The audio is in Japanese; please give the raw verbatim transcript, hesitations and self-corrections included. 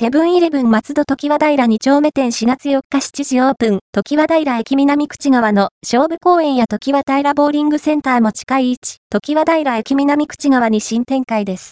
セブンイレブン松戸常盤平に丁目店しがつよっかしちじオープン。常盤平駅南口側の勝負公園や常盤平ボーリングセンターも近い位置。常盤平駅南口側に新展開です。